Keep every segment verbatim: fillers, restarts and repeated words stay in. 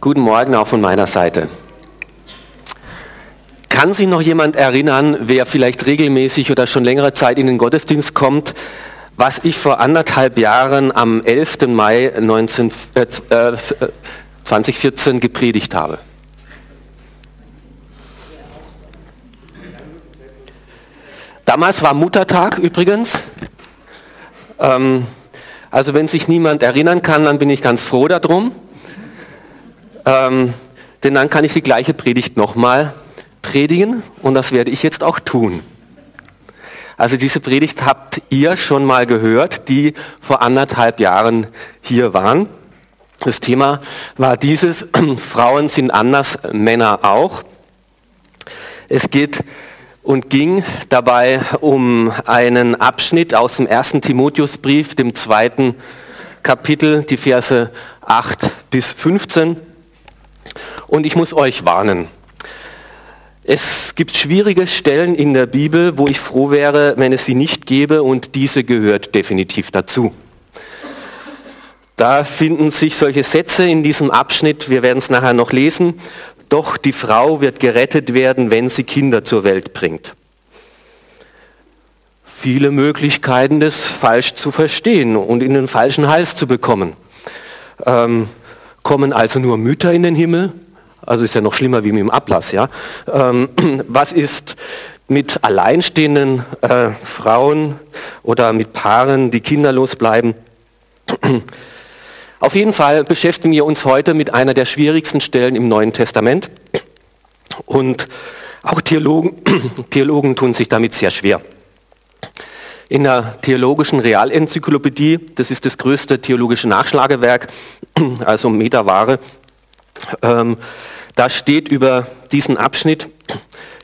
Guten Morgen auch von meiner Seite. Kann sich noch jemand erinnern, wer vielleicht regelmäßig oder schon längere Zeit in den Gottesdienst kommt, was ich vor anderthalb Jahren am elften Mai zweitausendvierzehn gepredigt habe? Damals war Muttertag übrigens. Ähm, also wenn sich niemand erinnern kann, dann bin ich ganz froh darum. Ähm, denn dann kann ich die gleiche Predigt nochmal predigen und das werde ich jetzt auch tun. Also diese Predigt habt ihr schon mal gehört, die vor anderthalb Jahren hier waren. Das Thema war dieses: Frauen sind anders, Männer auch. Es geht und ging dabei um einen Abschnitt aus dem ersten Timotheusbrief, dem zweiten Kapitel, die Verse acht bis fünfzehn. Und ich muss euch warnen. Es gibt schwierige Stellen in der Bibel, wo ich froh wäre, wenn es sie nicht gäbe, und diese gehört definitiv dazu. Da finden sich solche Sätze in diesem Abschnitt, wir werden es nachher noch lesen. Doch die Frau wird gerettet werden, wenn sie Kinder zur Welt bringt. Viele Möglichkeiten, das falsch zu verstehen und in den falschen Hals zu bekommen. Ähm, kommen also nur Mütter in den Himmel? Also ist ja noch schlimmer wie mit dem Ablass. Ja? Ähm, was ist mit alleinstehenden äh, Frauen oder mit Paaren, die kinderlos bleiben? Auf jeden Fall beschäftigen wir uns heute mit einer der schwierigsten Stellen im Neuen Testament, und auch Theologen, Theologen tun sich damit sehr schwer. In der Theologischen Realenzyklopädie, das ist das größte theologische Nachschlagewerk, also Meterware, ähm, da steht über diesen Abschnitt: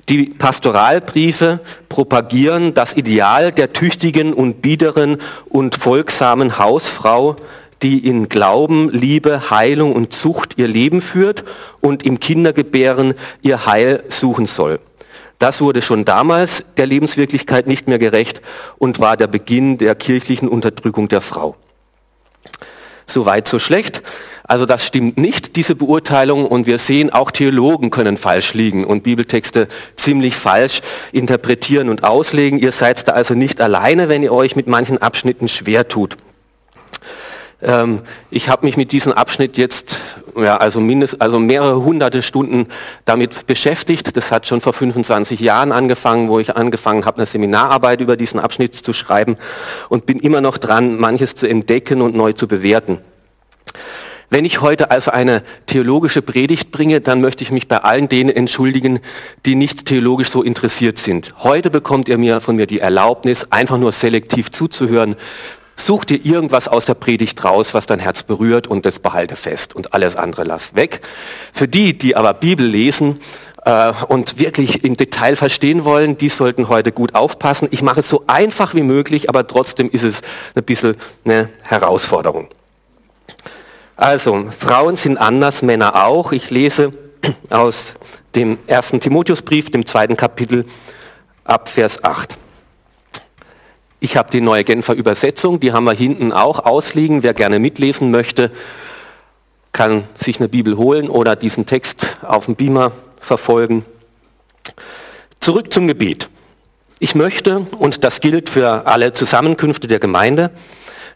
Die Pastoralbriefe propagieren das Ideal der tüchtigen und biederen und folgsamen Hausfrau, die in Glauben, Liebe, Heilung und Zucht ihr Leben führt und im Kindergebären ihr Heil suchen soll. Das wurde schon damals der Lebenswirklichkeit nicht mehr gerecht und war der Beginn der kirchlichen Unterdrückung der Frau. So weit, so schlecht. Also das stimmt nicht, diese Beurteilung, und wir sehen, auch Theologen können falsch liegen und Bibeltexte ziemlich falsch interpretieren und auslegen. Ihr seid da also nicht alleine, wenn ihr euch mit manchen Abschnitten schwer tut. Ich habe mich mit diesem Abschnitt jetzt ja, also, mindest, also mehrere hunderte Stunden damit beschäftigt. Das hat schon vor fünfundzwanzig Jahren angefangen, wo ich angefangen habe, eine Seminararbeit über diesen Abschnitt zu schreiben, und bin immer noch dran, manches zu entdecken und neu zu bewerten. Wenn ich heute also eine theologische Predigt bringe, dann möchte ich mich bei allen denen entschuldigen, die nicht theologisch so interessiert sind. Heute bekommt ihr mir, von mir die Erlaubnis, einfach nur selektiv zuzuhören. Such dir irgendwas aus der Predigt raus, was dein Herz berührt, und das behalte fest und alles andere lass weg. Für die, die aber Bibel lesen äh, und wirklich im Detail verstehen wollen, die sollten heute gut aufpassen. Ich mache es so einfach wie möglich, aber trotzdem ist es ein bisschen eine Herausforderung. Also, Frauen sind anders, Männer auch. Ich lese aus dem ersten Timotheusbrief, dem zweiten Kapitel, ab Vers acht. Ich habe die neue Genfer Übersetzung, die haben wir hinten auch ausliegen. Wer gerne mitlesen möchte, kann sich eine Bibel holen oder diesen Text auf dem Beamer verfolgen. Zurück zum Gebet. Ich möchte, und das gilt für alle Zusammenkünfte der Gemeinde,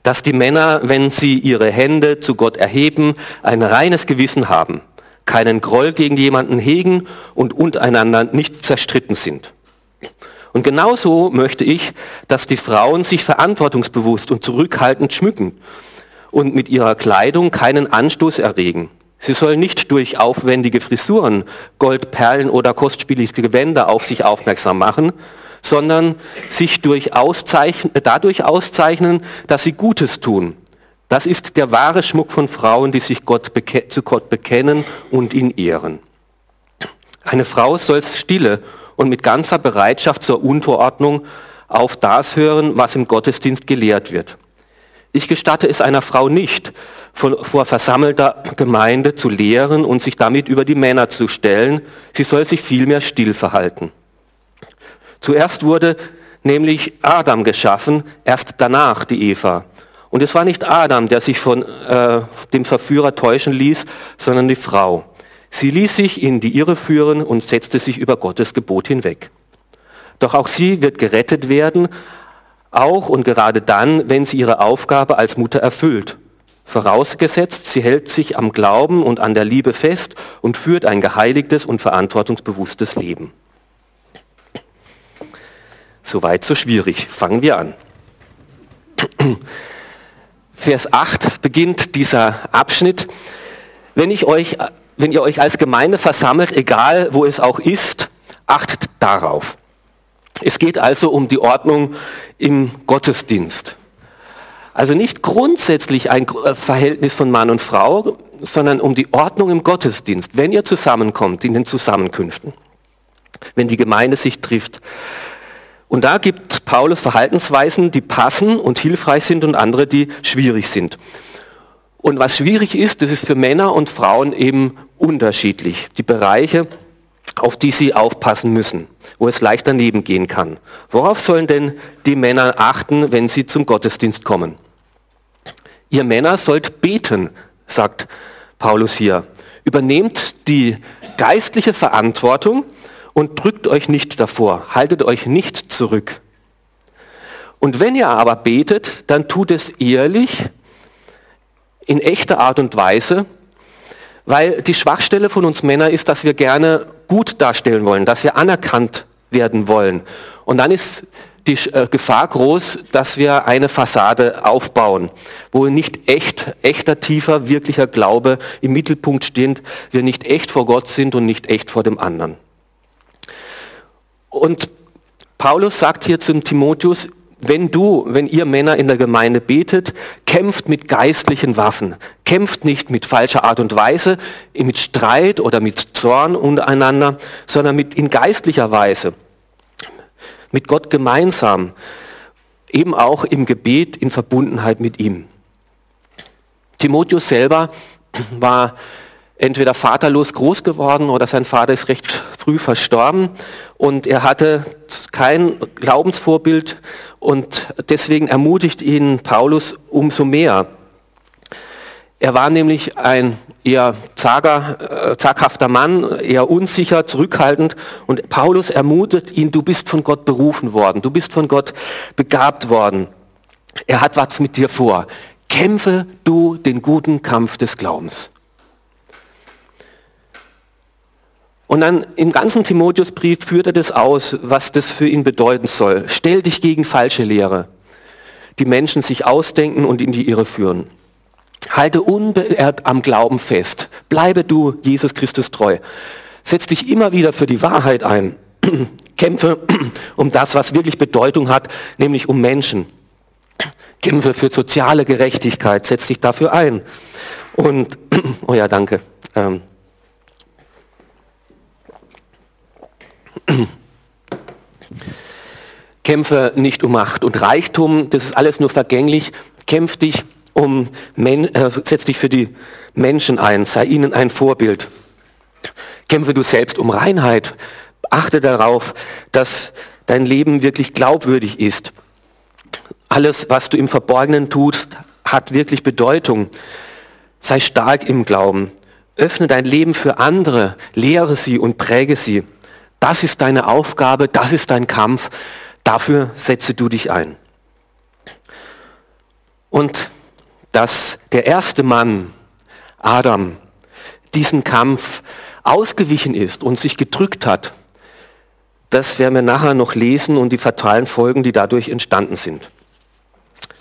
dass die Männer, wenn sie ihre Hände zu Gott erheben, ein reines Gewissen haben, keinen Groll gegen jemanden hegen und untereinander nicht zerstritten sind. Und genauso möchte ich, dass die Frauen sich verantwortungsbewusst und zurückhaltend schmücken und mit ihrer Kleidung keinen Anstoß erregen. Sie sollen nicht durch aufwendige Frisuren, Goldperlen oder kostspielige Gewänder auf sich aufmerksam machen, sondern sich durch auszeichnen, dadurch auszeichnen, dass sie Gutes tun. Das ist der wahre Schmuck von Frauen, die sich Gott beke- zu Gott bekennen und ihn ehren. Eine Frau soll stille und mit ganzer Bereitschaft zur Unterordnung auf das hören, was im Gottesdienst gelehrt wird. Ich gestatte es einer Frau nicht, vor versammelter Gemeinde zu lehren und sich damit über die Männer zu stellen. Sie soll sich vielmehr still verhalten. Zuerst wurde nämlich Adam geschaffen, erst danach die Eva. Und es war nicht Adam, der sich von äh, dem Verführer täuschen ließ, sondern die Frau. Sie ließ sich in die Irre führen und setzte sich über Gottes Gebot hinweg. Doch auch sie wird gerettet werden, auch und gerade dann, wenn sie ihre Aufgabe als Mutter erfüllt. Vorausgesetzt, sie hält sich am Glauben und an der Liebe fest und führt ein geheiligtes und verantwortungsbewusstes Leben. Soweit, so schwierig. Fangen wir an. Vers acht beginnt dieser Abschnitt. Wenn ich euch, wenn ihr euch als Gemeinde versammelt, egal wo es auch ist, achtet darauf. Es geht also um die Ordnung im Gottesdienst. Also nicht grundsätzlich ein Verhältnis von Mann und Frau, sondern um die Ordnung im Gottesdienst, wenn ihr zusammenkommt in den Zusammenkünften, wenn die Gemeinde sich trifft. Und da gibt Paulus Verhaltensweisen, die passen und hilfreich sind und andere, die schwierig sind. Und was schwierig ist, das ist für Männer und Frauen eben unterschiedlich. Die Bereiche, auf die sie aufpassen müssen, wo es leicht daneben gehen kann. Worauf sollen denn die Männer achten, wenn sie zum Gottesdienst kommen? Ihr Männer sollt beten, sagt Paulus hier. Übernehmt die geistliche Verantwortung und drückt euch nicht davor, haltet euch nicht zurück. Und wenn ihr aber betet, dann tut es ehrlich, in echter Art und Weise, weil die Schwachstelle von uns Männern ist, dass wir gerne gut darstellen wollen, dass wir anerkannt werden wollen. Und dann ist die Gefahr groß, dass wir eine Fassade aufbauen, wo nicht echt, echter, tiefer, wirklicher Glaube im Mittelpunkt steht, wir nicht echt vor Gott sind und nicht echt vor dem anderen. Und Paulus sagt hier zum Timotheus, wenn du, wenn ihr Männer in der Gemeinde betet, kämpft mit geistlichen Waffen. Kämpft nicht mit falscher Art und Weise, mit Streit oder mit Zorn untereinander, sondern mit in geistlicher Weise. Mit Gott gemeinsam. Eben auch im Gebet, in Verbundenheit mit ihm. Timotheus selber war entweder vaterlos groß geworden oder sein Vater ist recht früh verstorben und er hatte kein Glaubensvorbild und deswegen ermutigt ihn Paulus umso mehr. Er war nämlich ein eher zager, äh, zaghafter Mann, eher unsicher, zurückhaltend und Paulus ermutigt ihn, du bist von Gott berufen worden, du bist von Gott begabt worden. Er hat was mit dir vor. Kämpfe du den guten Kampf des Glaubens. Und dann im ganzen Timotheusbrief führt er das aus, was das für ihn bedeuten soll. Stell dich gegen falsche Lehre, die Menschen sich ausdenken und in die Irre führen. Halte unbeirrt am Glauben fest. Bleibe du Jesus Christus treu. Setz dich immer wieder für die Wahrheit ein. Kämpfe um das, was wirklich Bedeutung hat, nämlich um Menschen. Kämpfe für soziale Gerechtigkeit. Setz dich dafür ein. Und, oh ja, danke. Ähm, Kämpfe nicht um Macht und Reichtum, das ist alles nur vergänglich. Kämpf dich um, Men- äh, setz dich für die Menschen ein, sei ihnen ein Vorbild. Kämpfe du selbst um Reinheit, achte darauf, dass dein Leben wirklich glaubwürdig ist. Alles, was du im Verborgenen tust, hat wirklich Bedeutung. Sei stark im Glauben, öffne dein Leben für andere, lehre sie und präge sie. Das ist deine Aufgabe, das ist dein Kampf, dafür setze du dich ein. Und dass der erste Mann, Adam, diesen Kampf ausgewichen ist und sich gedrückt hat, das werden wir nachher noch lesen und die fatalen Folgen, die dadurch entstanden sind.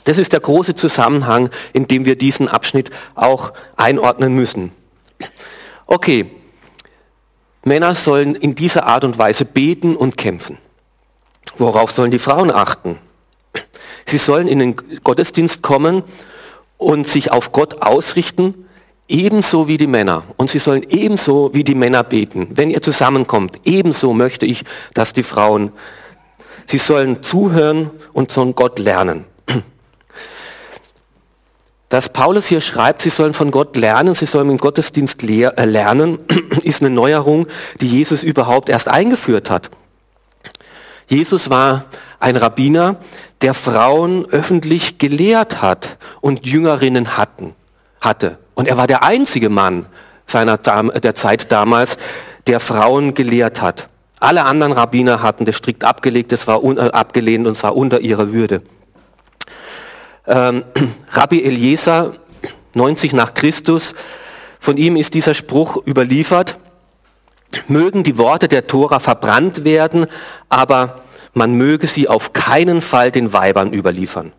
Das ist der große Zusammenhang, in dem wir diesen Abschnitt auch einordnen müssen. Okay. Männer sollen in dieser Art und Weise beten und kämpfen. Worauf sollen die Frauen achten? Sie sollen in den Gottesdienst kommen und sich auf Gott ausrichten, ebenso wie die Männer. Und sie sollen ebenso wie die Männer beten. Wenn ihr zusammenkommt, ebenso möchte ich, dass die Frauen, sie sollen zuhören und von Gott lernen. Dass Paulus hier schreibt, sie sollen von Gott lernen, sie sollen im Gottesdienst lehr- äh lernen, ist eine Neuerung, die Jesus überhaupt erst eingeführt hat. Jesus war ein Rabbiner, der Frauen öffentlich gelehrt hat und Jüngerinnen hatten, hatte. Und er war der einzige Mann seiner der Zeit damals, der Frauen gelehrt hat. Alle anderen Rabbiner hatten das strikt abgelegt, das war un- abgelehnt und zwar unter ihrer Würde. Ähm, Rabbi Eliezer, neunzig nach Christus, von ihm ist dieser Spruch überliefert: Mögen die Worte der Tora verbrannt werden, aber man möge sie auf keinen Fall den Weibern überliefern.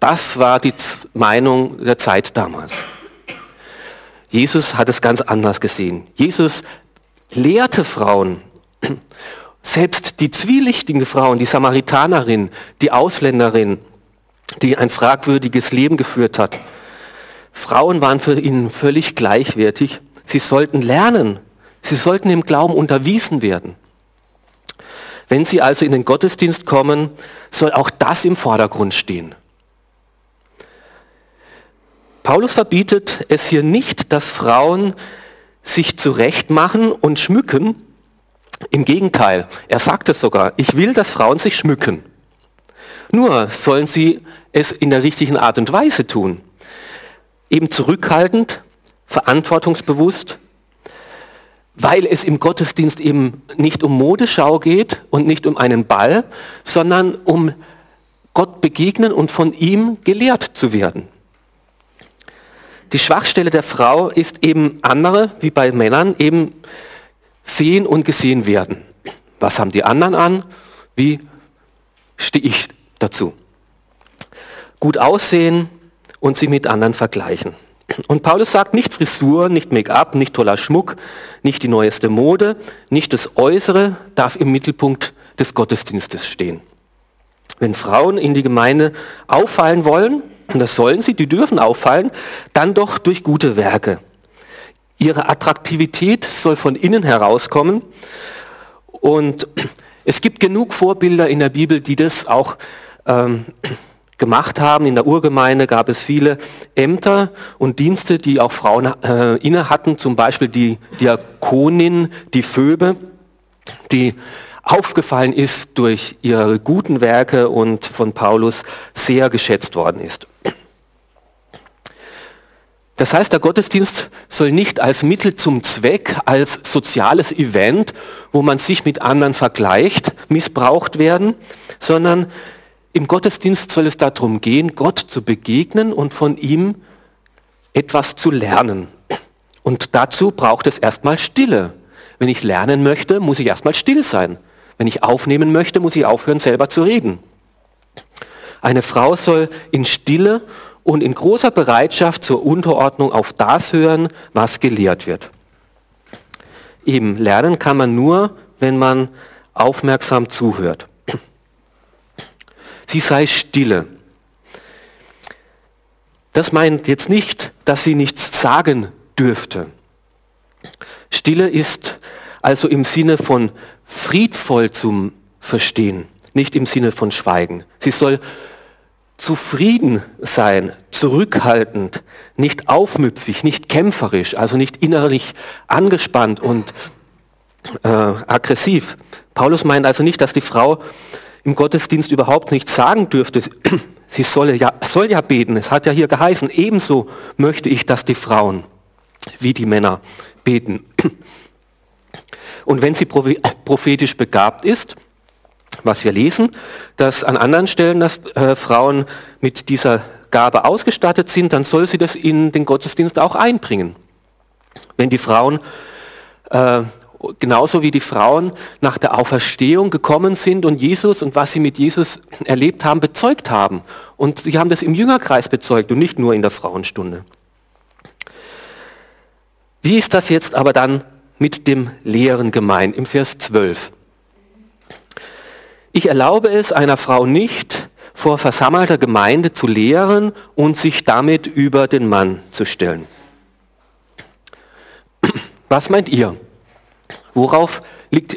Das war die Z- Meinung der Zeit damals. Jesus hat es ganz anders gesehen. Jesus lehrte Frauen, selbst die zwielichtigen Frauen, die Samaritanerin, die Ausländerin, die ein fragwürdiges Leben geführt hat. Frauen waren für ihn völlig gleichwertig. Sie sollten lernen. Sie sollten im Glauben unterwiesen werden. Wenn sie also in den Gottesdienst kommen, soll auch das im Vordergrund stehen. Paulus verbietet es hier nicht, dass Frauen sich zurechtmachen und schmücken. Im Gegenteil, er sagt es sogar, ich will, dass Frauen sich schmücken. Nur sollen sie es in der richtigen Art und Weise tun. Eben zurückhaltend, verantwortungsbewusst, weil es im Gottesdienst eben nicht um Modeschau geht und nicht um einen Ball, sondern um Gott begegnen und von ihm gelehrt zu werden. Die Schwachstelle der Frau ist eben andere, wie bei Männern, eben sehen und gesehen werden. Was haben die anderen an? Wie stehe ich dazu? Gut aussehen und sie mit anderen vergleichen. Und Paulus sagt, nicht Frisur, nicht Make-up, nicht toller Schmuck, nicht die neueste Mode, nicht das Äußere darf im Mittelpunkt des Gottesdienstes stehen. Wenn Frauen in die Gemeinde auffallen wollen, und das sollen sie, die dürfen auffallen, dann doch durch gute Werke. Ihre Attraktivität soll von innen herauskommen. Und es gibt genug Vorbilder in der Bibel, die das auch ähm, gemacht haben. In der Urgemeinde gab es viele Ämter und Dienste, die auch Frauen äh, inne hatten. Zum Beispiel die Diakonin, die Phoebe, die aufgefallen ist durch ihre guten Werke und von Paulus sehr geschätzt worden ist. Das heißt, der Gottesdienst soll nicht als Mittel zum Zweck, als soziales Event, wo man sich mit anderen vergleicht, missbraucht werden, sondern im Gottesdienst soll es darum gehen, Gott zu begegnen und von ihm etwas zu lernen. Und dazu braucht es erstmal Stille. Wenn ich lernen möchte, muss ich erstmal still sein. Wenn ich aufnehmen möchte, muss ich aufhören, selber zu reden. Eine Frau soll in Stille und in großer Bereitschaft zur Unterordnung auf das hören, was gelehrt wird. Eben, lernen kann man nur, wenn man aufmerksam zuhört. Sie sei stille. Das meint jetzt nicht, dass sie nichts sagen dürfte. Stille ist also im Sinne von friedvoll zum Verstehen, nicht im Sinne von Schweigen. Sie soll zufrieden sein, zurückhaltend, nicht aufmüpfig, nicht kämpferisch, also nicht innerlich angespannt und äh, aggressiv. Paulus meint also nicht, dass die Frau im Gottesdienst überhaupt nichts sagen dürfte. Sie solle ja, soll ja beten, es hat ja hier geheißen, ebenso möchte ich, dass die Frauen wie die Männer beten. Und wenn sie prophetisch begabt ist, was wir lesen, dass an anderen Stellen, dass äh, Frauen mit dieser Gabe ausgestattet sind, dann soll sie das in den Gottesdienst auch einbringen. Wenn die Frauen, äh, genauso wie die Frauen nach der Auferstehung gekommen sind und Jesus und was sie mit Jesus erlebt haben, bezeugt haben. Und sie haben das im Jüngerkreis bezeugt und nicht nur in der Frauenstunde. Wie ist das jetzt aber dann mit dem Lehren gemeint im Vers zwölf? Ich erlaube es einer Frau nicht, vor versammelter Gemeinde zu lehren und sich damit über den Mann zu stellen. Was meint ihr? Worauf liegt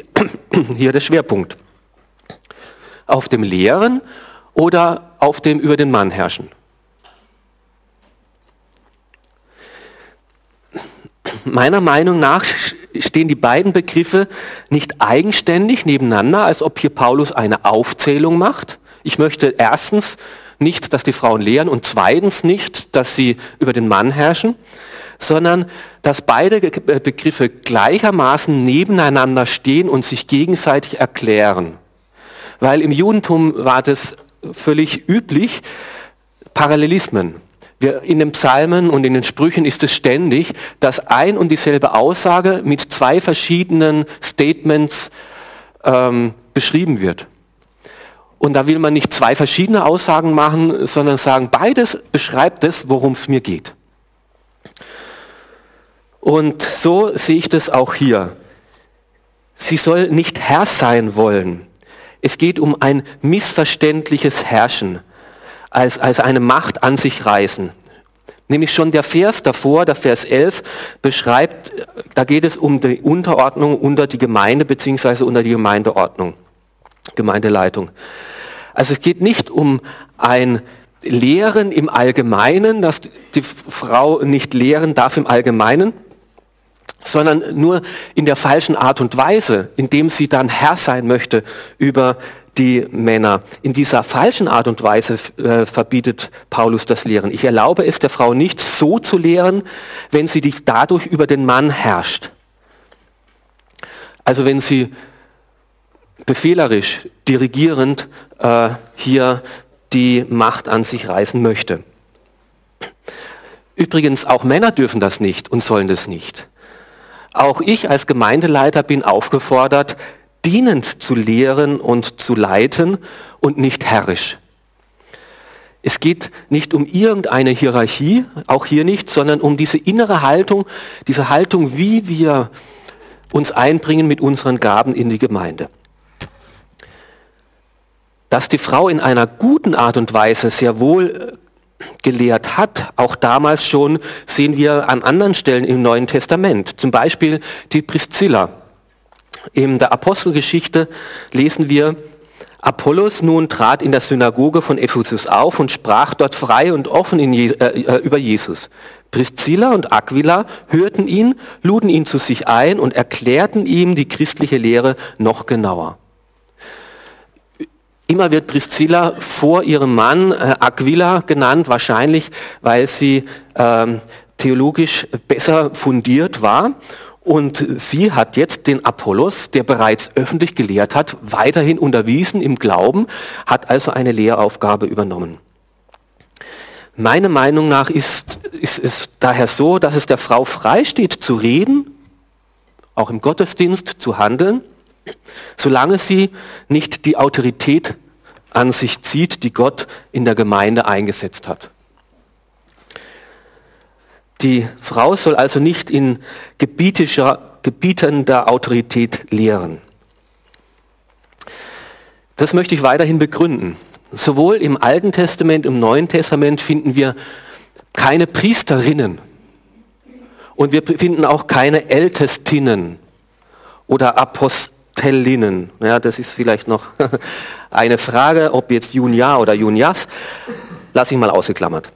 hier der Schwerpunkt? Auf dem Lehren oder auf dem über den Mann herrschen? Meiner Meinung nach stehen die beiden Begriffe nicht eigenständig nebeneinander, als ob hier Paulus eine Aufzählung macht. Ich möchte erstens nicht, dass die Frauen lehren und zweitens nicht, dass sie über den Mann herrschen, sondern dass beide Begriffe gleichermaßen nebeneinander stehen und sich gegenseitig erklären. Weil im Judentum war das völlig üblich, Parallelismen. Wir, in den Psalmen und in den Sprüchen ist es ständig, dass ein und dieselbe Aussage mit zwei verschiedenen Statements ähm, beschrieben wird. Und da will man nicht zwei verschiedene Aussagen machen, sondern sagen, beides beschreibt das, worum es mir geht. Und so sehe ich das auch hier. Sie soll nicht Herr sein wollen. Es geht um ein missverständliches Herrschen, als, als eine Macht an sich reißen. Nämlich schon der Vers davor, der Vers elf, beschreibt, da geht es um die Unterordnung unter die Gemeinde bzw. unter die Gemeindeordnung. Gemeindeleitung. Also es geht nicht um ein Lehren im Allgemeinen, dass die Frau nicht lehren darf im Allgemeinen, sondern nur in der falschen Art und Weise, indem sie dann Herr sein möchte über die Männer. In dieser falschen Art und Weise äh, verbietet Paulus das Lehren. Ich erlaube es der Frau nicht, so zu lehren, wenn sie dadurch über den Mann herrscht. Also wenn sie befehlerisch, dirigierend äh, hier die Macht an sich reißen möchte. Übrigens, auch Männer dürfen das nicht und sollen das nicht. Auch ich als Gemeindeleiter bin aufgefordert, dienend zu lehren und zu leiten und nicht herrisch. Es geht nicht um irgendeine Hierarchie, auch hier nicht, sondern um diese innere Haltung, diese Haltung, wie wir uns einbringen mit unseren Gaben in die Gemeinde. Dass die Frau in einer guten Art und Weise sehr wohl gelehrt hat, auch damals schon, sehen wir an anderen Stellen im Neuen Testament. Zum Beispiel die Priscilla. In der Apostelgeschichte lesen wir, Apollos nun trat in der Synagoge von Ephesus auf und sprach dort frei und offen in Je- äh, über Jesus. Priscilla und Aquila hörten ihn, luden ihn zu sich ein und erklärten ihm die christliche Lehre noch genauer. Immer wird Priscilla vor ihrem Mann äh, Aquila genannt, wahrscheinlich, weil sie ähm, theologisch besser fundiert war. Und sie hat jetzt den Apollos, der bereits öffentlich gelehrt hat, weiterhin unterwiesen im Glauben, hat also eine Lehraufgabe übernommen. Meiner Meinung nach ist es daher so, dass es der Frau freisteht zu reden, auch im Gottesdienst zu handeln, solange sie nicht die Autorität an sich zieht, die Gott in der Gemeinde eingesetzt hat. Die Frau soll also nicht in gebietischer, gebietender Autorität lehren. Das möchte ich weiterhin begründen. Sowohl im Alten Testament, im Neuen Testament finden wir keine Priesterinnen und wir finden auch keine Ältestinnen oder Apostel. Ja, das ist vielleicht noch eine Frage, ob jetzt Junia oder Junias, lasse ich mal ausgeklammert.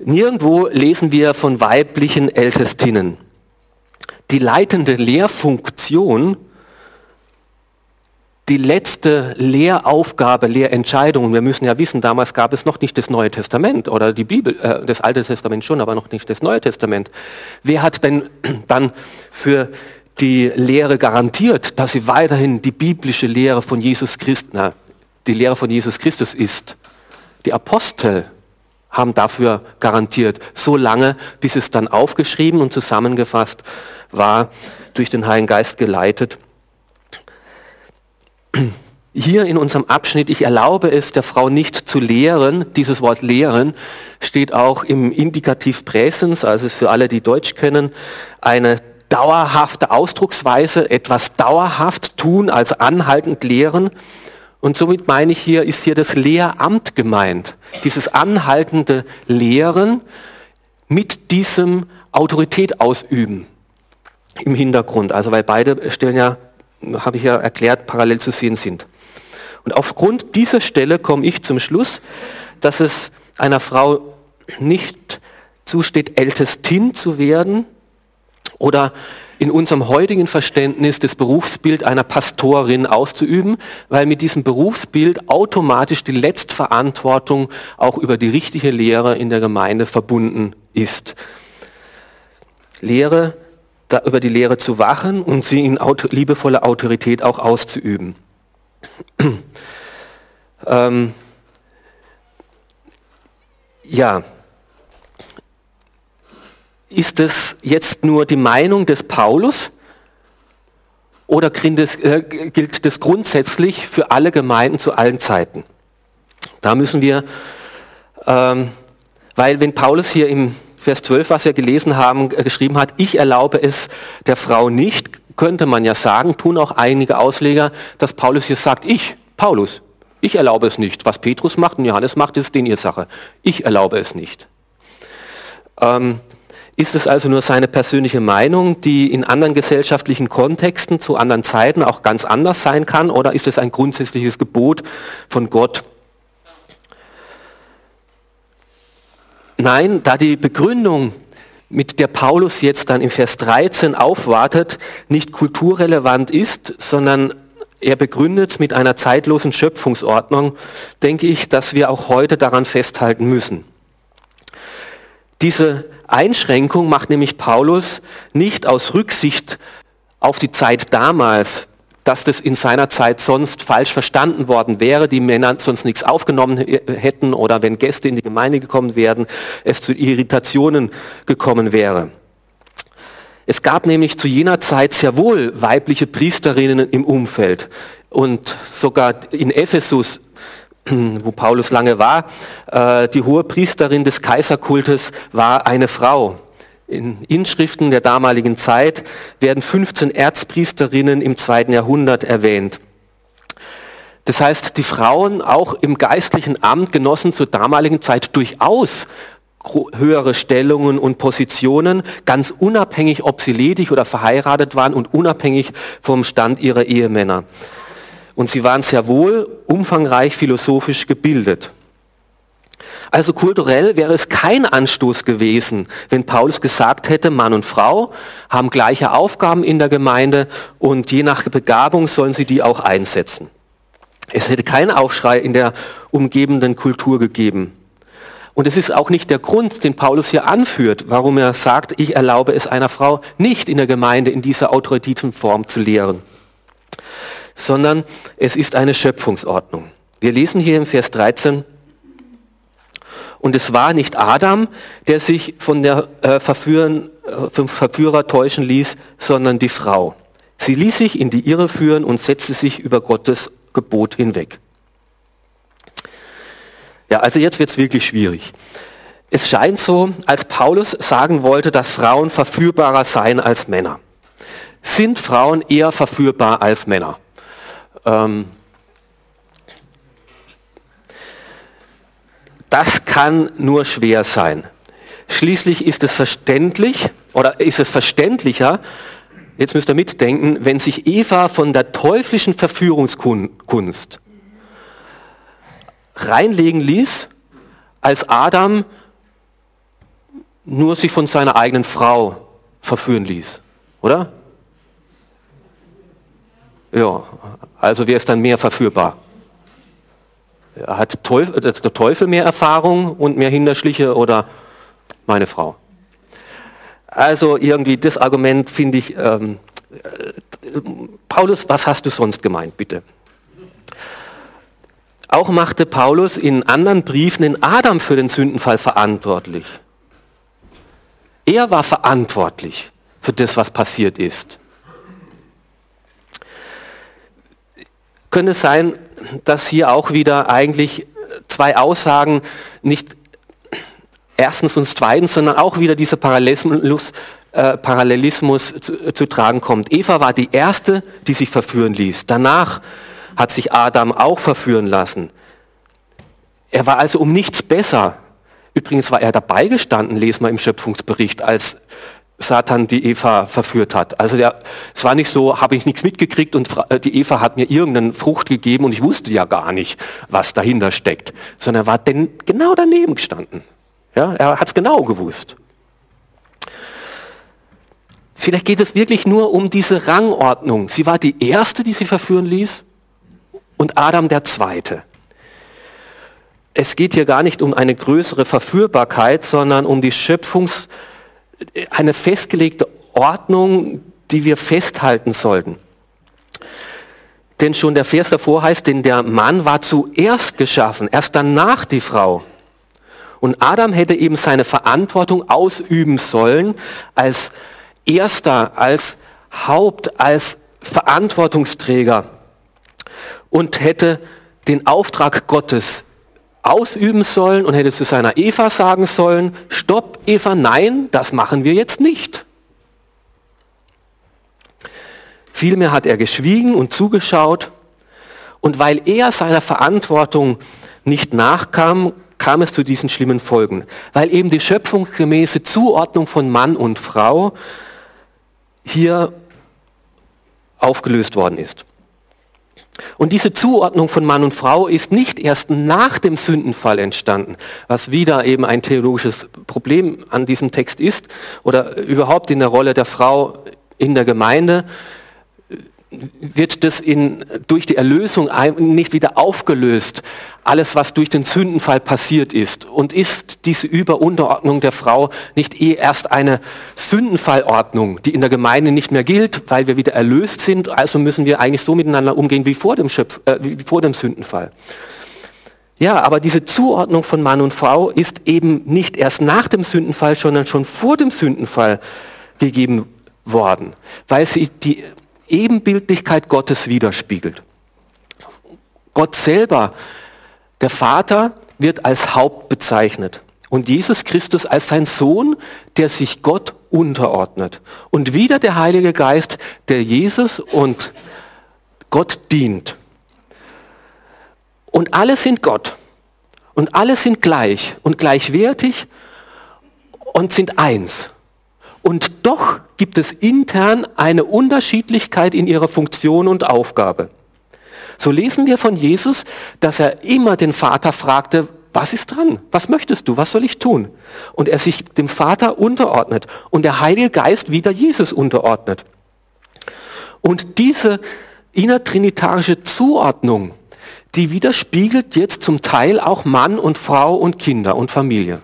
Nirgendwo lesen wir von weiblichen Ältestinnen. Die leitende Lehrfunktion, die letzte Lehraufgabe, Lehrentscheidung, wir müssen ja wissen, damals gab es noch nicht das Neue Testament oder die Bibel, äh, das Alte Testament schon, aber noch nicht das Neue Testament. Wer hat denn dann für die Lehre garantiert, dass sie weiterhin die biblische Lehre von Jesus Christus, na, die Lehre von Jesus Christus ist? Die Apostel haben dafür garantiert, so lange, bis es dann aufgeschrieben und zusammengefasst war, durch den Heiligen Geist geleitet. Hier in unserem Abschnitt, ich erlaube es der Frau nicht zu lehren, dieses Wort lehren steht auch im Indikativ Präsens, also für alle, die Deutsch kennen, eine dauerhafte Ausdrucksweise, etwas dauerhaft tun, also anhaltend lehren. Und somit meine ich hier, ist hier das Lehramt gemeint. Dieses anhaltende Lehren mit diesem Autorität ausüben im Hintergrund. Also weil beide Stellen ja, habe ich ja erklärt, parallel zu sehen sind. Und aufgrund dieser Stelle komme ich zum Schluss, dass es einer Frau nicht zusteht, Ältestin zu werden, oder in unserem heutigen Verständnis das Berufsbild einer Pastorin auszuüben, weil mit diesem Berufsbild automatisch die Letztverantwortung auch über die richtige Lehre in der Gemeinde verbunden ist. Lehre, da, über die Lehre zu wachen und sie in auto, liebevoller Autorität auch auszuüben. ähm, ja, ist das jetzt nur die Meinung des Paulus oder gilt das grundsätzlich für alle Gemeinden zu allen Zeiten? Da müssen wir, ähm, weil wenn Paulus hier im Vers zwölf, was wir gelesen haben, geschrieben hat, ich erlaube es der Frau nicht, könnte man ja sagen, tun auch einige Ausleger, dass Paulus hier sagt, ich, Paulus, ich erlaube es nicht. Was Petrus macht und Johannes macht, ist denen ihre Sache. Ich erlaube es nicht. Ähm, Ist es also nur seine persönliche Meinung, die in anderen gesellschaftlichen Kontexten zu anderen Zeiten auch ganz anders sein kann, oder ist es ein grundsätzliches Gebot von Gott? Nein, da die Begründung, mit der Paulus jetzt dann im Vers dreizehn aufwartet, nicht kulturrelevant ist, sondern er begründet mit einer zeitlosen Schöpfungsordnung, denke ich, dass wir auch heute daran festhalten müssen. Diese Einschränkung macht nämlich Paulus nicht aus Rücksicht auf die Zeit damals, dass das in seiner Zeit sonst falsch verstanden worden wäre, die Männer sonst nichts aufgenommen hätten oder wenn Gäste in die Gemeinde gekommen wären, es zu Irritationen gekommen wäre. Es gab nämlich zu jener Zeit sehr wohl weibliche Priesterinnen im Umfeld und sogar in Ephesus, wo Paulus lange war, die hohe Priesterin des Kaiserkultes war eine Frau. In Inschriften der damaligen Zeit werden fünfzehn Erzpriesterinnen im zweiten Jahrhundert erwähnt. Das heißt, die Frauen auch im geistlichen Amt genossen zur damaligen Zeit durchaus höhere Stellungen und Positionen, ganz unabhängig, ob sie ledig oder verheiratet waren und unabhängig vom Stand ihrer Ehemänner. Und sie waren sehr wohl umfangreich philosophisch gebildet. Also kulturell wäre es kein Anstoß gewesen, wenn Paulus gesagt hätte, Mann und Frau haben gleiche Aufgaben in der Gemeinde und je nach Begabung sollen sie die auch einsetzen. Es hätte keinen Aufschrei in der umgebenden Kultur gegeben. Und es ist auch nicht der Grund, den Paulus hier anführt, warum er sagt, ich erlaube es einer Frau nicht in der Gemeinde in dieser autoritativen Form zu lehren, sondern es ist eine Schöpfungsordnung. Wir lesen hier im Vers dreizehn, und es war nicht Adam, der sich von der, äh, Verführen, äh, vom Verführer täuschen ließ, sondern die Frau. Sie ließ sich in die Irre führen und setzte sich über Gottes Gebot hinweg. Ja, also jetzt wird's wirklich schwierig. Es scheint so, als Paulus sagen wollte, dass Frauen verführbarer seien als Männer. Sind Frauen eher verführbar als Männer? Das kann nur schwer sein. Schließlich ist es verständlich, oder ist es verständlicher, jetzt müsst ihr mitdenken, wenn sich Eva von der teuflischen Verführungskunst reinlegen ließ, als Adam nur sich von seiner eigenen Frau verführen ließ, oder? Ja, also wer ist dann mehr verführbar? Hat der Teufel mehr Erfahrung und mehr Hinterschliche oder meine Frau? Also irgendwie das Argument finde ich, ähm, äh, Paulus, was hast du sonst gemeint, bitte? Auch machte Paulus in anderen Briefen den Adam für den Sündenfall verantwortlich. Er war verantwortlich für das, was passiert ist. Könnte es sein, dass hier auch wieder eigentlich zwei Aussagen nicht erstens und zweitens, sondern auch wieder dieser Parallelismus, äh, Parallelismus zu, zu tragen kommt. Eva war die erste, die sich verführen ließ. Danach hat sich Adam auch verführen lassen. Er war also um nichts besser. Übrigens war er dabei gestanden, lesen wir im Schöpfungsbericht, als Satan die Eva verführt hat. Also der, es war nicht so, habe ich nichts mitgekriegt und die Eva hat mir irgendeine Frucht gegeben und ich wusste ja gar nicht, was dahinter steckt. Sondern er war denn genau daneben gestanden. Ja, er hat es genau gewusst. Vielleicht geht es wirklich nur um diese Rangordnung. Sie war die erste, die sie verführen ließ, und Adam der zweite. Es geht hier gar nicht um eine größere Verführbarkeit, sondern um die Schöpfungs, eine festgelegte Ordnung, die wir festhalten sollten. Denn schon der Vers davor heißt, denn der Mann war zuerst geschaffen, erst danach die Frau. Und Adam hätte eben seine Verantwortung ausüben sollen, als Erster, als Haupt, als Verantwortungsträger, und hätte den Auftrag Gottes ausüben sollen und hätte zu seiner Eva sagen sollen, stopp Eva, nein, das machen wir jetzt nicht. Vielmehr hat er geschwiegen und zugeschaut, und weil er seiner Verantwortung nicht nachkam, kam es zu diesen schlimmen Folgen. Weil eben die schöpfungsgemäße Zuordnung von Mann und Frau hier aufgelöst worden ist. Und diese Zuordnung von Mann und Frau ist nicht erst nach dem Sündenfall entstanden, was wieder eben ein theologisches Problem an diesem Text ist oder überhaupt in der Rolle der Frau in der Gemeinde. Wird das in, durch die Erlösung nicht wieder aufgelöst, alles was durch den Sündenfall passiert ist? Und ist diese Überunterordnung der Frau nicht eh erst eine Sündenfallordnung, die in der Gemeinde nicht mehr gilt, weil wir wieder erlöst sind? Also müssen wir eigentlich so miteinander umgehen wie vor dem, Schöpf, äh, wie vor dem Sündenfall. Ja, aber diese Zuordnung von Mann und Frau ist eben nicht erst nach dem Sündenfall, sondern schon vor dem Sündenfall gegeben worden, weil sie die Ebenbildlichkeit Gottes widerspiegelt. Gott selber, der Vater, wird als Haupt bezeichnet und Jesus Christus als sein Sohn, der sich Gott unterordnet. Und wieder der Heilige Geist, der Jesus und Gott dient. Und alle sind Gott und alle sind gleich und gleichwertig und sind eins. Und doch gibt es intern eine Unterschiedlichkeit in ihrer Funktion und Aufgabe. So lesen wir von Jesus, dass er immer den Vater fragte, was ist dran? Was möchtest du? Was soll ich tun? Und er sich dem Vater unterordnet und der Heilige Geist wieder Jesus unterordnet. Und diese innertrinitarische Zuordnung, die widerspiegelt jetzt zum Teil auch Mann und Frau und Kinder und Familie.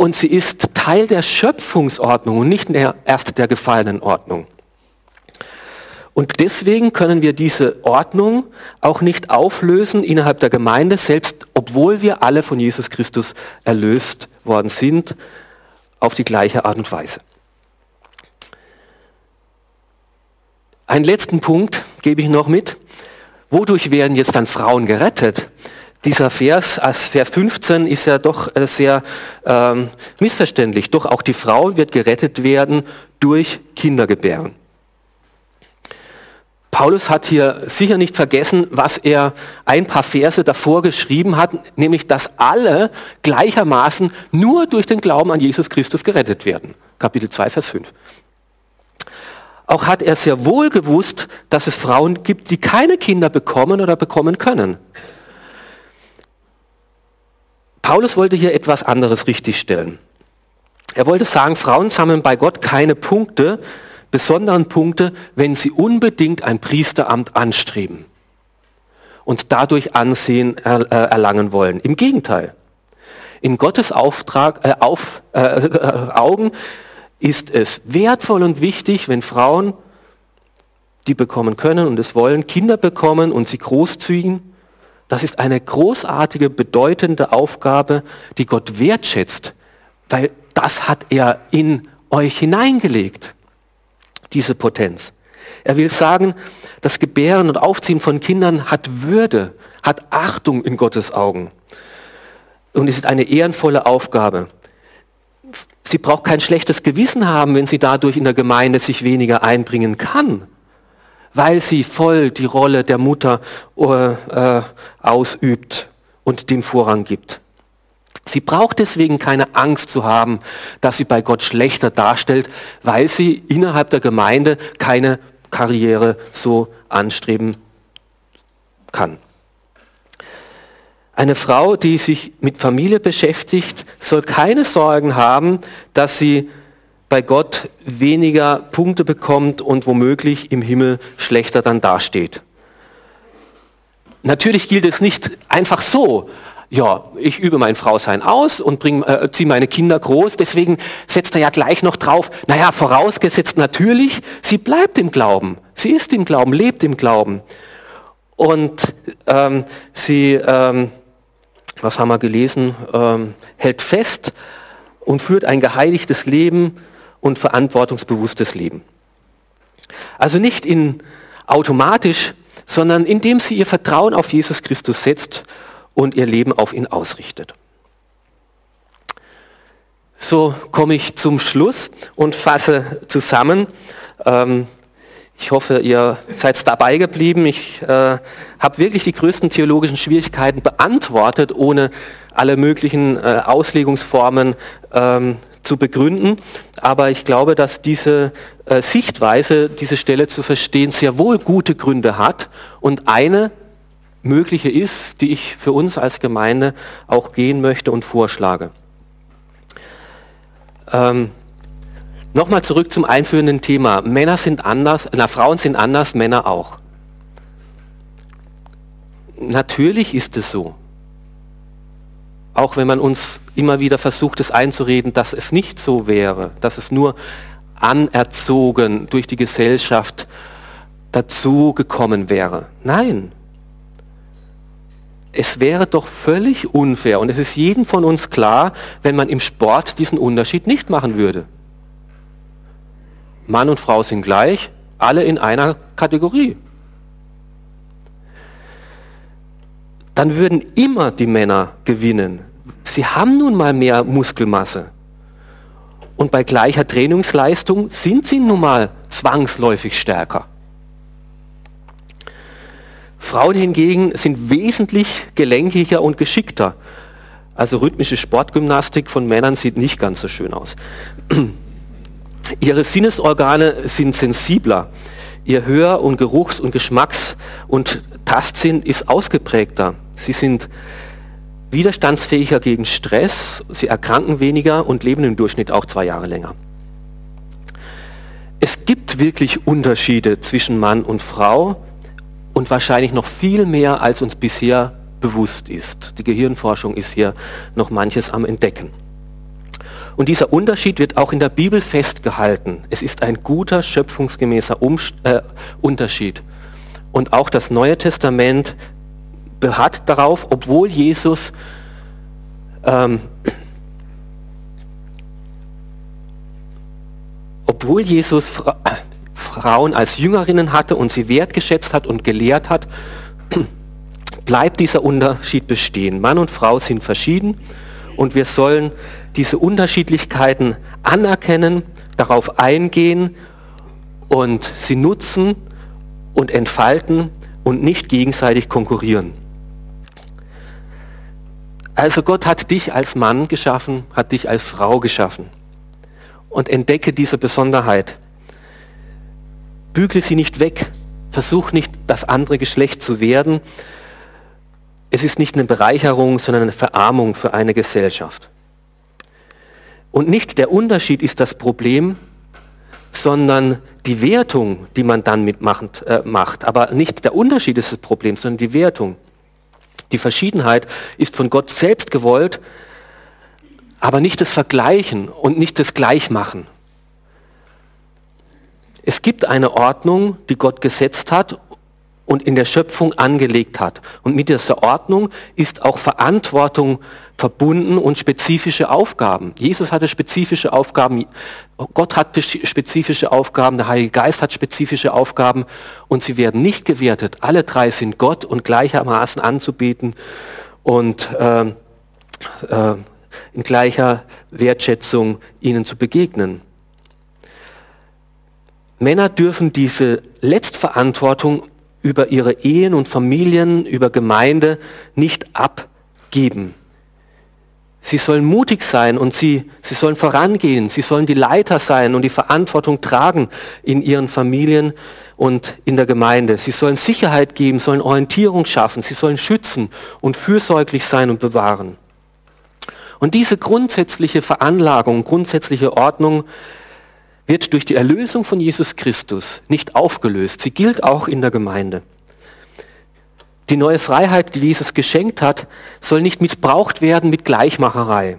Und sie ist Teil der Schöpfungsordnung und nicht mehr erst der gefallenen Ordnung. Und deswegen können wir diese Ordnung auch nicht auflösen innerhalb der Gemeinde, selbst obwohl wir alle von Jesus Christus erlöst worden sind, auf die gleiche Art und Weise. Einen letzten Punkt gebe ich noch mit. Wodurch werden jetzt dann Frauen gerettet? Dieser Vers, als Vers fünfzehn, ist ja doch sehr ähm, missverständlich. Doch auch die Frau wird gerettet werden durch Kindergebären. Paulus hat hier sicher nicht vergessen, was er ein paar Verse davor geschrieben hat, nämlich, dass alle gleichermaßen nur durch den Glauben an Jesus Christus gerettet werden. Kapitel zwei, Vers fünf. Auch hat er sehr wohl gewusst, dass es Frauen gibt, die keine Kinder bekommen oder bekommen können. Paulus wollte hier etwas anderes richtigstellen. Er wollte sagen, Frauen sammeln bei Gott keine Punkte, besonderen Punkte, wenn sie unbedingt ein Priesteramt anstreben und dadurch Ansehen erlangen wollen. Im Gegenteil, in Gottes Auftrag, äh, auf, äh, äh, Augen ist es wertvoll und wichtig, wenn Frauen, die bekommen können und es wollen, Kinder bekommen und sie großziehen. Das ist eine großartige, bedeutende Aufgabe, die Gott wertschätzt, weil das hat er in euch hineingelegt, diese Potenz. Er will sagen, das Gebären und Aufziehen von Kindern hat Würde, hat Achtung in Gottes Augen und ist eine ehrenvolle Aufgabe. Sie braucht kein schlechtes Gewissen haben, wenn sie dadurch in der Gemeinde sich weniger einbringen kann, weil sie voll die Rolle der Mutter äh, ausübt und dem Vorrang gibt. Sie braucht deswegen keine Angst zu haben, dass sie bei Gott schlechter darstellt, weil sie innerhalb der Gemeinde keine Karriere so anstreben kann. Eine Frau, die sich mit Familie beschäftigt, soll keine Sorgen haben, dass sie bei Gott weniger Punkte bekommt und womöglich im Himmel schlechter dann dasteht. Natürlich gilt es nicht einfach so, ja, ich übe mein Frausein aus und bring, äh, ziehe meine Kinder groß, deswegen setzt er ja gleich noch drauf, naja, vorausgesetzt natürlich, sie bleibt im Glauben, sie ist im Glauben, lebt im Glauben. Und ähm, sie, ähm, was haben wir gelesen, ähm, hält fest und führt ein geheiligtes Leben und verantwortungsbewusstes Leben. Also nicht in automatisch, sondern indem sie ihr Vertrauen auf Jesus Christus setzt und ihr Leben auf ihn ausrichtet. So komme ich zum Schluss und fasse zusammen. Ähm, ich hoffe, ihr seid dabei geblieben. Ich äh, habe wirklich die größten theologischen Schwierigkeiten beantwortet, ohne alle möglichen äh, Auslegungsformen ähm, zu begründen. Aber ich glaube, dass diese äh, Sichtweise, diese Stelle zu verstehen, sehr wohl gute Gründe hat und eine mögliche ist, die ich für uns als Gemeinde auch gehen möchte und vorschlage. Ähm, Nochmal zurück zum einführenden Thema. Männer sind anders, na, Frauen sind anders, Männer auch. Natürlich ist es so. Auch wenn man uns immer wieder versucht, es einzureden, dass es nicht so wäre, dass es nur anerzogen durch die Gesellschaft dazu gekommen wäre. Nein. Es wäre doch völlig unfair und es ist jedem von uns klar, wenn man im Sport diesen Unterschied nicht machen würde. Mann und Frau sind gleich, alle in einer Kategorie. Dann würden immer die Männer gewinnen. Sie haben nun mal mehr Muskelmasse. Und bei gleicher Trainingsleistung sind sie nun mal zwangsläufig stärker. Frauen hingegen sind wesentlich gelenkiger und geschickter. Also rhythmische Sportgymnastik von Männern sieht nicht ganz so schön aus. Ihre Sinnesorgane sind sensibler. Ihr Hör- und Geruchs- und Geschmacks- und Tastsinn ist ausgeprägter. Sie sind widerstandsfähiger gegen Stress, sie erkranken weniger und leben im Durchschnitt auch zwei Jahre länger. Es gibt wirklich Unterschiede zwischen Mann und Frau. Und wahrscheinlich noch viel mehr, als uns bisher bewusst ist. Die Gehirnforschung ist hier noch manches am Entdecken. Und dieser Unterschied wird auch in der Bibel festgehalten. Es ist ein guter, schöpfungsgemäßer Umst- äh, Unterschied. Und auch das Neue Testament beharrt darauf, obwohl Jesus ähm, obwohl Jesus fra- Frauen als Jüngerinnen hatte und sie wertgeschätzt hat und gelehrt hat, bleibt dieser Unterschied bestehen. Mann und Frau sind verschieden und wir sollen diese Unterschiedlichkeiten anerkennen, darauf eingehen und sie nutzen und entfalten und nicht gegenseitig konkurrieren. Also Gott hat dich als Mann geschaffen, hat dich als Frau geschaffen und entdecke diese Besonderheit. Bügle sie nicht weg, versuch nicht, das andere Geschlecht zu werden. Es ist nicht eine Bereicherung, sondern eine Verarmung für eine Gesellschaft. Und nicht der Unterschied ist das Problem, sondern die Wertung, die man dann mitmacht. Äh, macht. Aber nicht der Unterschied ist das Problem, sondern die Wertung. Die Verschiedenheit ist von Gott selbst gewollt, aber nicht das Vergleichen und nicht das Gleichmachen. Es gibt eine Ordnung, die Gott gesetzt hat und in der Schöpfung angelegt hat. Und mit dieser Ordnung ist auch Verantwortung verbunden und spezifische Aufgaben. Jesus hatte spezifische Aufgaben, Gott hat spezifische Aufgaben, der Heilige Geist hat spezifische Aufgaben und sie werden nicht gewertet. Alle drei sind Gott und gleichermaßen anzubeten und äh, äh, in gleicher Wertschätzung ihnen zu begegnen. Männer dürfen diese Letztverantwortung über ihre Ehen und Familien, über Gemeinde nicht abgeben. Sie sollen mutig sein und sie, sie sollen vorangehen, sie sollen die Leiter sein und die Verantwortung tragen in ihren Familien und in der Gemeinde. Sie sollen Sicherheit geben, sollen Orientierung schaffen, sie sollen schützen und fürsorglich sein und bewahren. Und diese grundsätzliche Veranlagung, grundsätzliche Ordnung wird durch die Erlösung von Jesus Christus nicht aufgelöst. Sie gilt auch in der Gemeinde. Die neue Freiheit, die Jesus geschenkt hat, soll nicht missbraucht werden mit Gleichmacherei,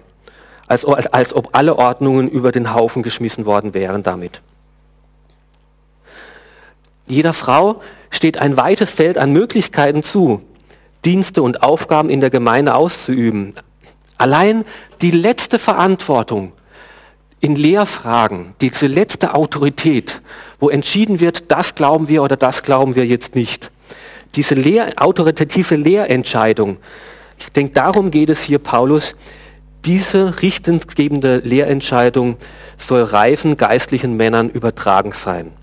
als, als ob alle Ordnungen über den Haufen geschmissen worden wären damit. Jeder Frau steht ein weites Feld an Möglichkeiten zu, Dienste und Aufgaben in der Gemeinde auszuüben. Allein die letzte Verantwortung in Lehrfragen, diese letzte Autorität, wo entschieden wird, das glauben wir oder das glauben wir jetzt nicht. Diese Lehr- autoritative Lehrentscheidung, ich denke, darum geht es hier Paulus, diese richtungsgebende Lehrentscheidung soll reifen geistlichen Männern übertragen sein.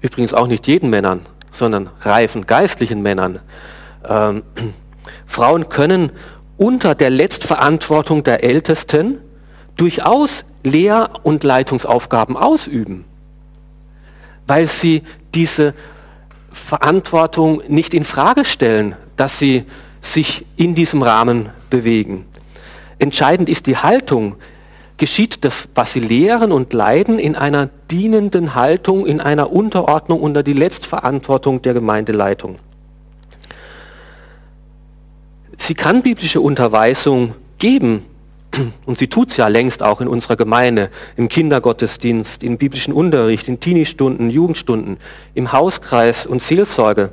Übrigens auch nicht jeden Männern, sondern reifen geistlichen Männern. Ähm, Frauen können unter der Letztverantwortung der Ältesten durchaus Lehr- und Leitungsaufgaben ausüben, weil sie diese Verantwortung nicht in Frage stellen, dass sie sich in diesem Rahmen bewegen. Entscheidend ist die Haltung. Geschieht das, was sie lehren und leiden, in einer dienenden Haltung, in einer Unterordnung unter die Letztverantwortung der Gemeindeleitung. Sie kann biblische Unterweisung geben, und sie tut es ja längst auch in unserer Gemeinde, im Kindergottesdienst, im biblischen Unterricht, in Teenie-Stunden, Jugendstunden, im Hauskreis und Seelsorge.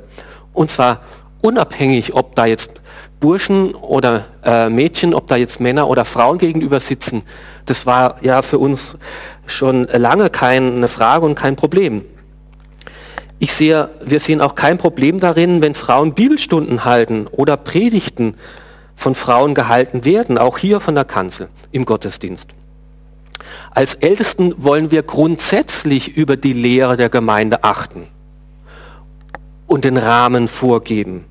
Und zwar unabhängig, ob da jetzt Burschen oder äh, Mädchen, ob da jetzt Männer oder Frauen gegenüber sitzen. Das war ja für uns schon lange keine Frage und kein Problem. Ich sehe, wir sehen auch kein Problem darin, wenn Frauen Bibelstunden halten oder Predigten von Frauen gehalten werden, auch hier von der Kanzel im Gottesdienst. Als Ältesten wollen wir grundsätzlich über die Lehre der Gemeinde achten und den Rahmen vorgeben.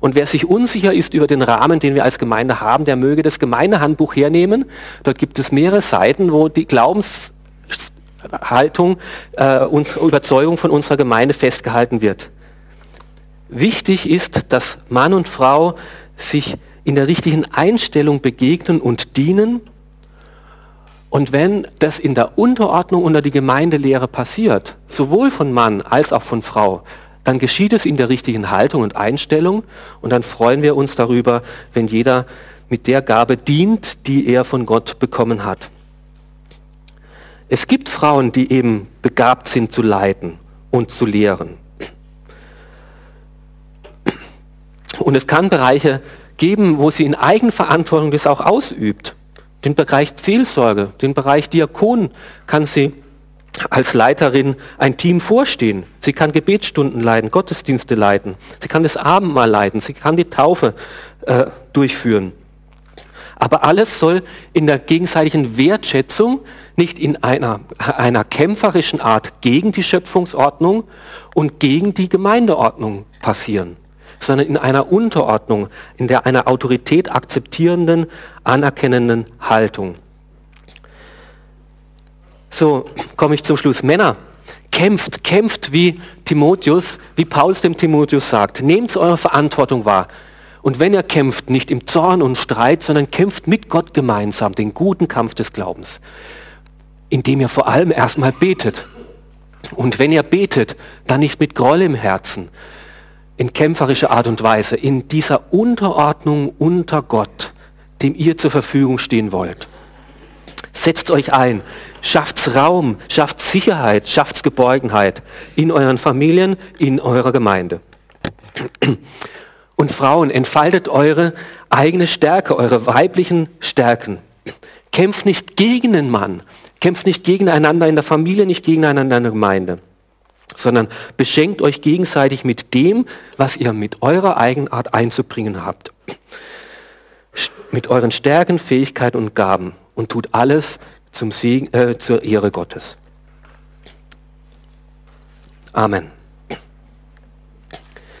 Und wer sich unsicher ist über den Rahmen, den wir als Gemeinde haben, der möge das Gemeindehandbuch hernehmen. Dort gibt es mehrere Seiten, wo die Glaubenshaltung, äh, unsere Überzeugung von unserer Gemeinde festgehalten wird. Wichtig ist, dass Mann und Frau sich in der richtigen Einstellung begegnen und dienen. Und wenn das in der Unterordnung unter die Gemeindelehre passiert, sowohl von Mann als auch von Frau, dann geschieht es in der richtigen Haltung und Einstellung. Und dann freuen wir uns darüber, wenn jeder mit der Gabe dient, die er von Gott bekommen hat. Es gibt Frauen, die eben begabt sind zu leiten und zu lehren. Und es kann Bereiche geben, wo sie in Eigenverantwortung das auch ausübt. Den Bereich Seelsorge, den Bereich Diakon kann sie als Leiterin ein Team vorstehen. Sie kann Gebetsstunden leiten, Gottesdienste leiten, sie kann das Abendmahl leiten, sie kann die Taufe äh, durchführen. Aber alles soll in der gegenseitigen Wertschätzung, nicht in einer, einer kämpferischen Art gegen die Schöpfungsordnung und gegen die Gemeindeordnung passieren, sondern in einer Unterordnung, in der einer Autorität akzeptierenden, anerkennenden Haltung. So, komme ich zum Schluss. Männer, kämpft, kämpft wie Timotheus, wie Paulus dem Timotheus sagt. Nehmt eure Verantwortung wahr. Und wenn ihr kämpft, nicht im Zorn und Streit, sondern kämpft mit Gott gemeinsam den guten Kampf des Glaubens, indem ihr vor allem erstmal betet. Und wenn ihr betet, dann nicht mit Groll im Herzen, in kämpferischer Art und Weise, in dieser Unterordnung unter Gott, dem ihr zur Verfügung stehen wollt. Setzt euch ein, schafft's Raum, schafft Sicherheit, schafft's Geborgenheit in euren Familien, in eurer Gemeinde. Und Frauen, entfaltet eure eigene Stärke, eure weiblichen Stärken. Kämpft nicht gegen den Mann, kämpft nicht gegeneinander in der Familie, nicht gegeneinander in der Gemeinde, sondern beschenkt euch gegenseitig mit dem, was ihr mit eurer Eigenart einzubringen habt. Mit euren Stärken, Fähigkeiten und Gaben, und tut alles zum Segen, äh, zur Ehre Gottes. Amen.